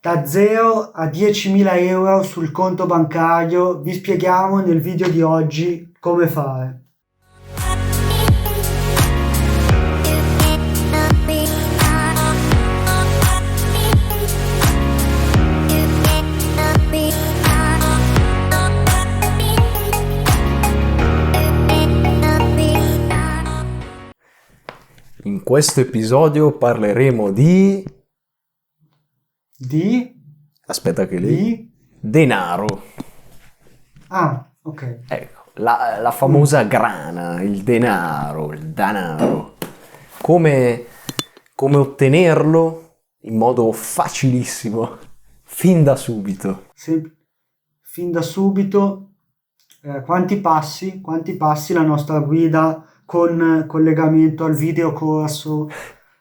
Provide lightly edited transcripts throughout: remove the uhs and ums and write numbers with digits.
Da 0 a 10.000 euro sul conto bancario, vi spieghiamo nel video di oggi come fare. In questo episodio parleremo di denaro. Ah, ok. Ecco, la famosa grana, il denaro. Come ottenerlo in modo facilissimo, fin da subito. Quanti passi la nostra guida con collegamento al video corso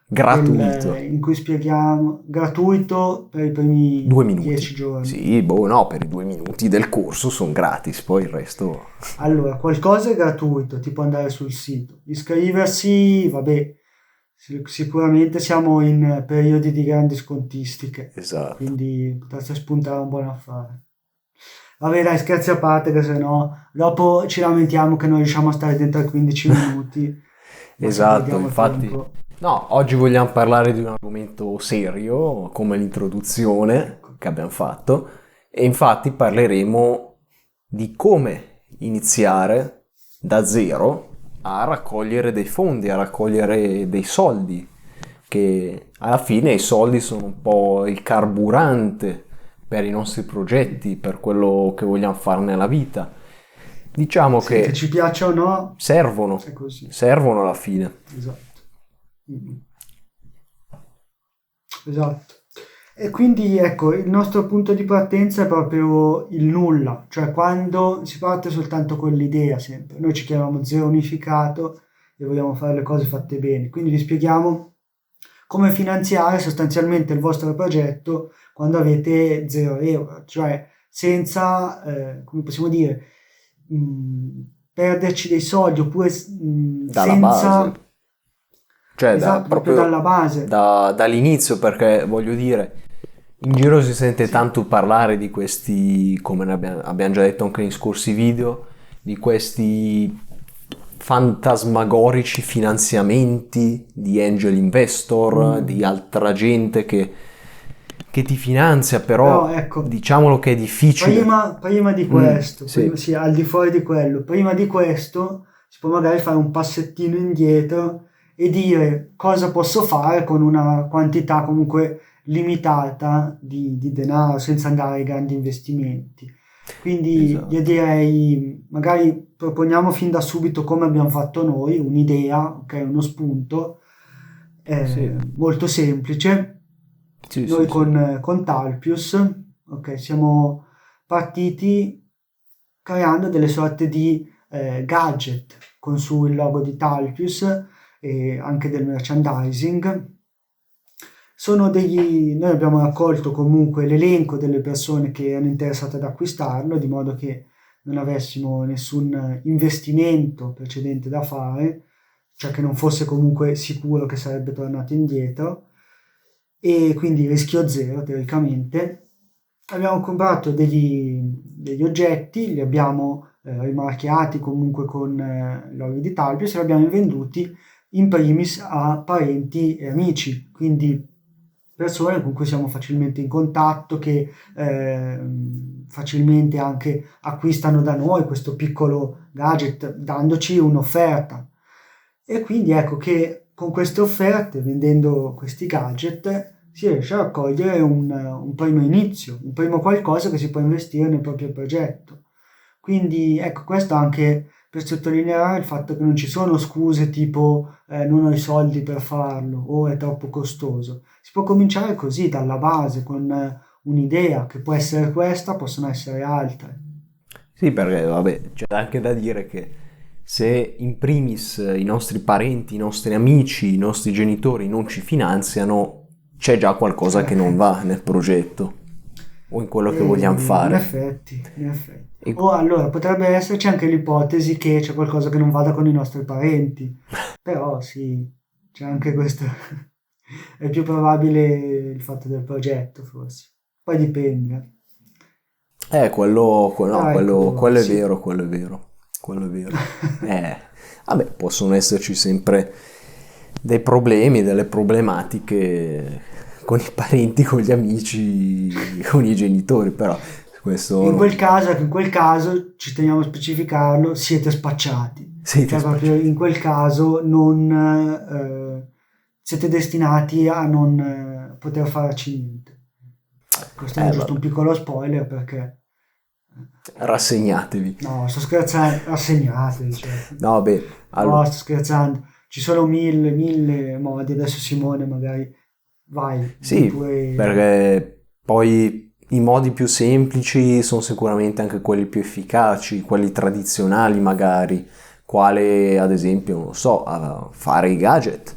gratuito in cui spieghiamo, gratuito per i primi 10 giorni. Sì, per i 2 minuti del corso sono gratis, poi il resto. Allora, qualcosa è gratuito, tipo andare sul sito, iscriversi, sicuramente siamo in periodi di grandi scontistiche. Esatto. Quindi potreste spuntare un buon affare. Vabbè, dai, scherzi a parte, che sennò dopo ci lamentiamo che non riusciamo a stare dentro ai 15 minuti. Esatto, infatti. Tempo. No, oggi vogliamo parlare di un argomento serio, come l'introduzione che abbiamo fatto, e infatti parleremo di come iniziare da zero a raccogliere dei fondi, a raccogliere dei soldi, che alla fine i soldi sono un po' il carburante per i nostri progetti, per quello che vogliamo fare nella vita. Diciamo sì, che ci piaccia o no, servono alla fine. Esatto. E quindi ecco, il nostro punto di partenza è proprio il nulla, cioè quando si parte soltanto con l'idea. Sempre noi ci chiamiamo Zero Unificato e vogliamo fare le cose fatte bene, quindi vi spieghiamo come finanziare sostanzialmente il vostro progetto quando avete 0 euro, cioè senza, perderci dei soldi, oppure dalla senza base. Cioè esatto, proprio dalla base, dall'inizio, perché voglio dire, in giro si sente tanto parlare di questi, come abbiamo già detto anche nei scorsi video, di questi fantasmagorici finanziamenti di angel investor, di altra gente che ti finanzia, però ecco, diciamolo che è difficile. Prima di questo, al di fuori di quello, prima di questo si può magari fare un passettino indietro e dire cosa posso fare con una quantità comunque limitata di denaro, senza andare ai grandi investimenti. Quindi io direi, magari proponiamo fin da subito, come abbiamo fatto noi, un'idea, ok, uno spunto molto semplice. Con Talpius, ok, siamo partiti creando delle sorte di gadget con su il logo di Talpius e anche del merchandising. Noi abbiamo raccolto comunque l'elenco delle persone che erano interessate ad acquistarlo, di modo che non avessimo nessun investimento precedente da fare, cioè che non fosse comunque sicuro che sarebbe tornato indietro. E quindi rischio zero teoricamente. Abbiamo comprato degli oggetti, li abbiamo rimarchiati comunque con l'olio di Talpius e li abbiamo venduti in primis a parenti e amici, quindi persone con cui siamo facilmente in contatto, che facilmente anche acquistano da noi questo piccolo gadget dandoci un'offerta. E quindi ecco che con queste offerte, vendendo questi gadget, si riesce a raccogliere un primo inizio, un primo qualcosa che si può investire nel proprio progetto. Quindi ecco, questo anche per sottolineare il fatto che non ci sono scuse tipo non ho i soldi per farlo o è troppo costoso. Si può cominciare così, dalla base, con un'idea che può essere questa, possono essere altre. Sì, perché c'è anche da dire che se in primis i nostri parenti, i nostri amici, i nostri genitori non ci finanziano, c'è già qualcosa che non va nel progetto o in quello che vogliamo fare. In effetti. Allora potrebbe esserci anche l'ipotesi che c'è qualcosa che non vada con i nostri parenti, però sì, c'è anche questo. È più probabile il fatto del progetto, forse. poi dipende. Quello è vero, quello è vero. Vabbè, possono esserci sempre dei problemi, delle problematiche con i parenti, con gli amici, con i genitori, però questo... In quel caso, ci teniamo a specificarlo, siete spacciati. Proprio in quel caso non siete destinati a non poter farci niente. Questo è giusto un piccolo spoiler, perché... Rassegnatevi. No, sto scherzando, rassegnatevi. Cioè. No, beh, allora... No, sto scherzando. Ci sono mille modi, adesso Simone magari vai. Sì, perché poi i modi più semplici sono sicuramente anche quelli più efficaci, quelli tradizionali magari, quale ad esempio, non so, fare i gadget,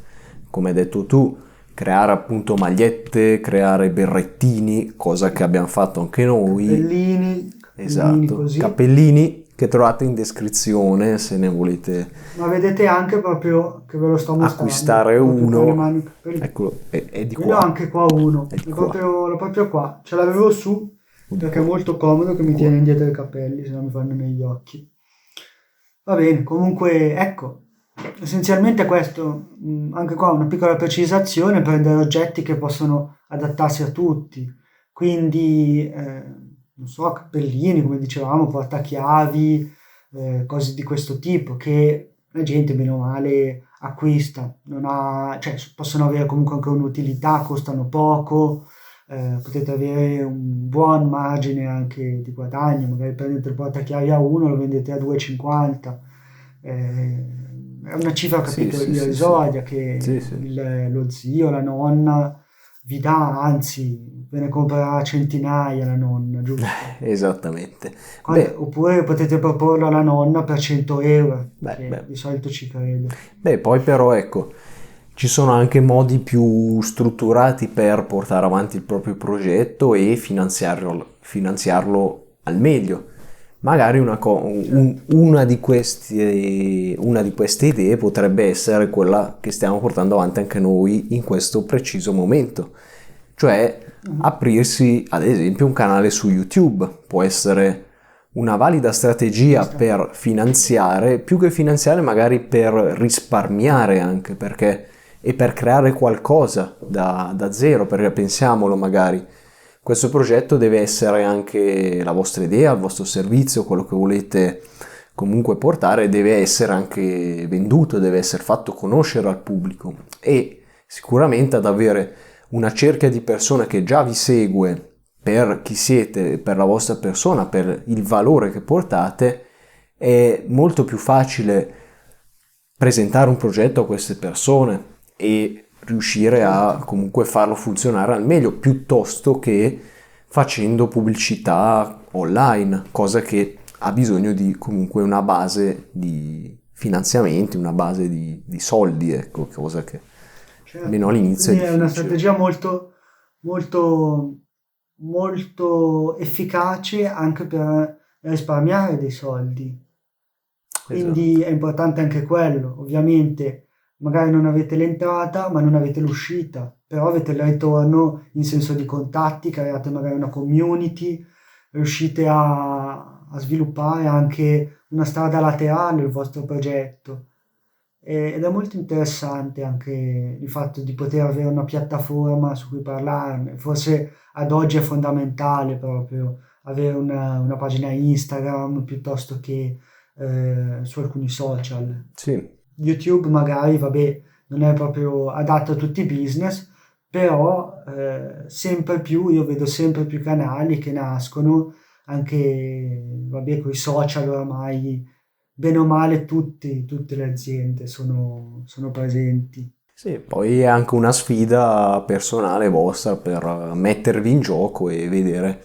come hai detto tu, creare appunto magliette, creare berrettini, cosa che abbiamo fatto anche noi. Cappellini che trovate in descrizione se ne volete. Ma vedete anche proprio che ve lo sto mostrando. Acquistare uno. Eccolo, è di qua. Io ho anche qua uno, proprio qua. Ce l'avevo su perché è molto comodo che mi tiene indietro i capelli, se no mi fanno negli occhi. Va bene, comunque ecco, essenzialmente questo, anche qua una piccola precisazione, prendere oggetti che possono adattarsi a tutti. Quindi... non so, cappellini, come dicevamo, portachiavi, cose di questo tipo che la gente bene o male acquista, cioè possono avere comunque anche un'utilità, costano poco, potete avere un buon margine anche di guadagno, magari prendete il portachiavi a 1, lo vendete a 2,50, è una cifra, capito, irrisoria lo zio, la nonna vi dà, anzi... ve ne comprerà centinaia la nonna, giusto? Esattamente. Oppure potete proporlo alla nonna per 100 euro, di solito ci credo. Poi però ecco, ci sono anche modi più strutturati per portare avanti il proprio progetto e finanziarlo al meglio. Magari una di queste idee potrebbe essere quella che stiamo portando avanti anche noi in questo preciso momento, cioè... aprirsi ad esempio un canale su YouTube può essere una valida strategia per finanziare, più che finanziare magari per risparmiare anche, perché e per creare qualcosa da zero, perché pensiamolo, magari questo progetto deve essere anche la vostra idea, il vostro servizio, quello che volete comunque portare deve essere anche venduto, deve essere fatto conoscere al pubblico, e sicuramente ad avere una cerchia di persone che già vi segue per chi siete, per la vostra persona, per il valore che portate, è molto più facile presentare un progetto a queste persone e riuscire a comunque farlo funzionare al meglio, piuttosto che facendo pubblicità online, cosa che ha bisogno di comunque una base di finanziamenti, una base di soldi, ecco, cosa che... Almeno all'inizio è una strategia molto, molto, molto efficace anche per risparmiare dei soldi. Quindi è importante anche quello. Ovviamente magari non avete l'entrata ma non avete l'uscita, però avete il ritorno in senso di contatti, create magari una community, riuscite a sviluppare anche una strada laterale il vostro progetto. Ed è molto interessante anche il fatto di poter avere una piattaforma su cui parlarne. Forse ad oggi è fondamentale proprio avere una pagina Instagram piuttosto che su alcuni social. Sì. YouTube magari, vabbè, non è proprio adatto a tutti i business, però io vedo sempre più canali che nascono anche, vabbè, con i social oramai. Bene o male tutte le aziende sono presenti. Sì, poi è anche una sfida personale vostra per mettervi in gioco e vedere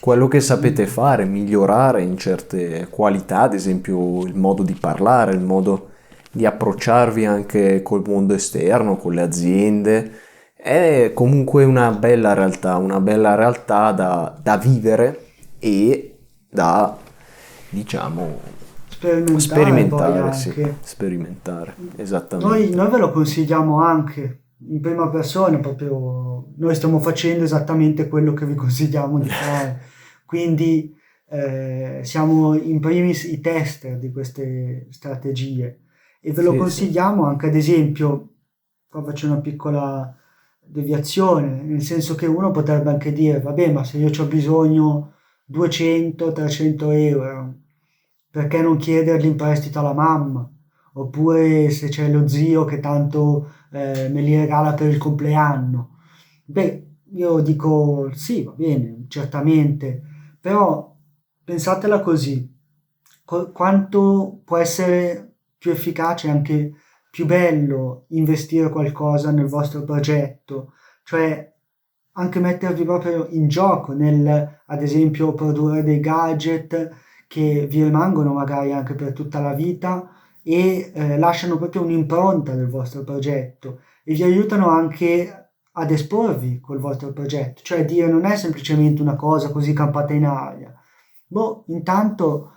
quello che sapete fare, migliorare in certe qualità, ad esempio il modo di parlare, il modo di approcciarvi anche col mondo esterno, con le aziende. È comunque una bella realtà da vivere e da, diciamo... Sperimentare, esattamente. Noi ve lo consigliamo anche, in prima persona, proprio noi stiamo facendo esattamente quello che vi consigliamo di fare, quindi siamo in primis i tester di queste strategie e ve lo consigliamo anche, ad esempio, qua faccio una piccola deviazione, nel senso che uno potrebbe anche dire, vabbè, ma se io ho bisogno 200-300 euro, perché non chiederli in prestito alla mamma? Oppure se c'è lo zio che tanto me li regala per il compleanno. Beh, io dico sì, va bene, certamente, però pensatela così, quanto può essere più efficace e anche più bello investire qualcosa nel vostro progetto, cioè anche mettervi proprio in gioco nel, ad esempio, produrre dei gadget che vi rimangono magari anche per tutta la vita e lasciano proprio un'impronta del vostro progetto e vi aiutano anche ad esporvi col vostro progetto, cioè dire non è semplicemente una cosa così campata in aria, boh, intanto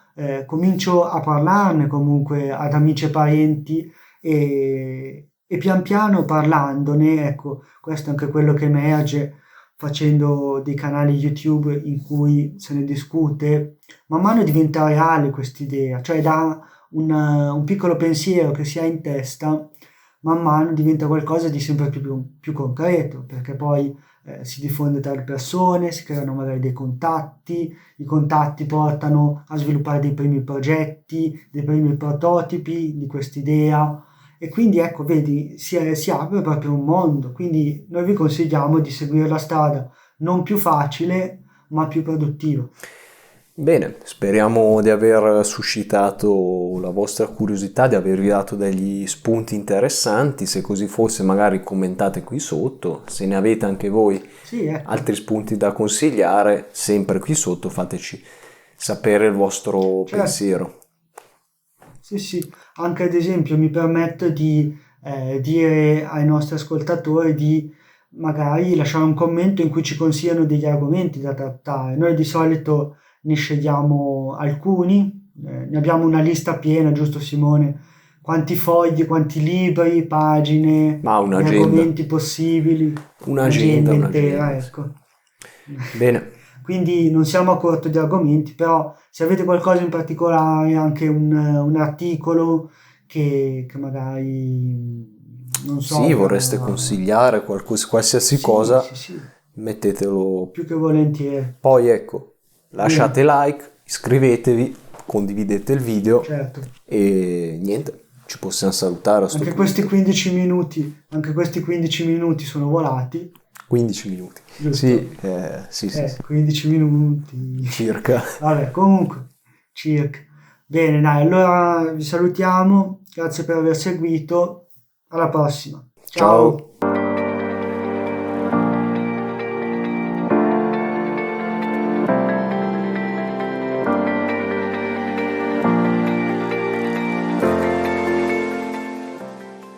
comincio a parlarne comunque ad amici e parenti e pian piano parlandone, ecco, questo è anche quello che emerge facendo dei canali YouTube in cui se ne discute, man mano diventa reale quest'idea, cioè da un piccolo pensiero che si ha in testa, man mano diventa qualcosa di sempre più concreto, perché poi si diffonde tra le persone, si creano magari dei contatti, i contatti portano a sviluppare dei primi progetti, dei primi prototipi di quest'idea, e quindi ecco, vedi, si apre proprio un mondo, quindi noi vi consigliamo di seguire la strada non più facile ma più produttiva. Bene, speriamo di aver suscitato la vostra curiosità, di avervi dato degli spunti interessanti. Se così fosse, magari commentate qui sotto, se ne avete anche voi altri spunti da consigliare, sempre qui sotto fateci sapere il vostro pensiero. Sì, anche ad esempio mi permetto di dire ai nostri ascoltatori di magari lasciare un commento in cui ci consigliano degli argomenti da trattare. Noi di solito ne scegliamo alcuni, ne abbiamo una lista piena, giusto Simone? Quanti fogli, quanti libri, pagine, argomenti possibili, un'agenda intera, ecco. Bene. Quindi non siamo a corto di argomenti, però se avete qualcosa in particolare, anche un articolo che magari non so, vorreste consigliare qualsiasi cosa, mettetelo più che volentieri. Poi ecco, lasciate like, iscrivetevi, condividete il video e niente, ci possiamo salutare a sto punto. Anche questi 15 minuti sono volati. 15 minuti, giusto. Sì. 15 minuti circa. Vabbè, comunque, circa. Bene, dai, allora vi salutiamo, grazie per aver seguito, alla prossima. Ciao.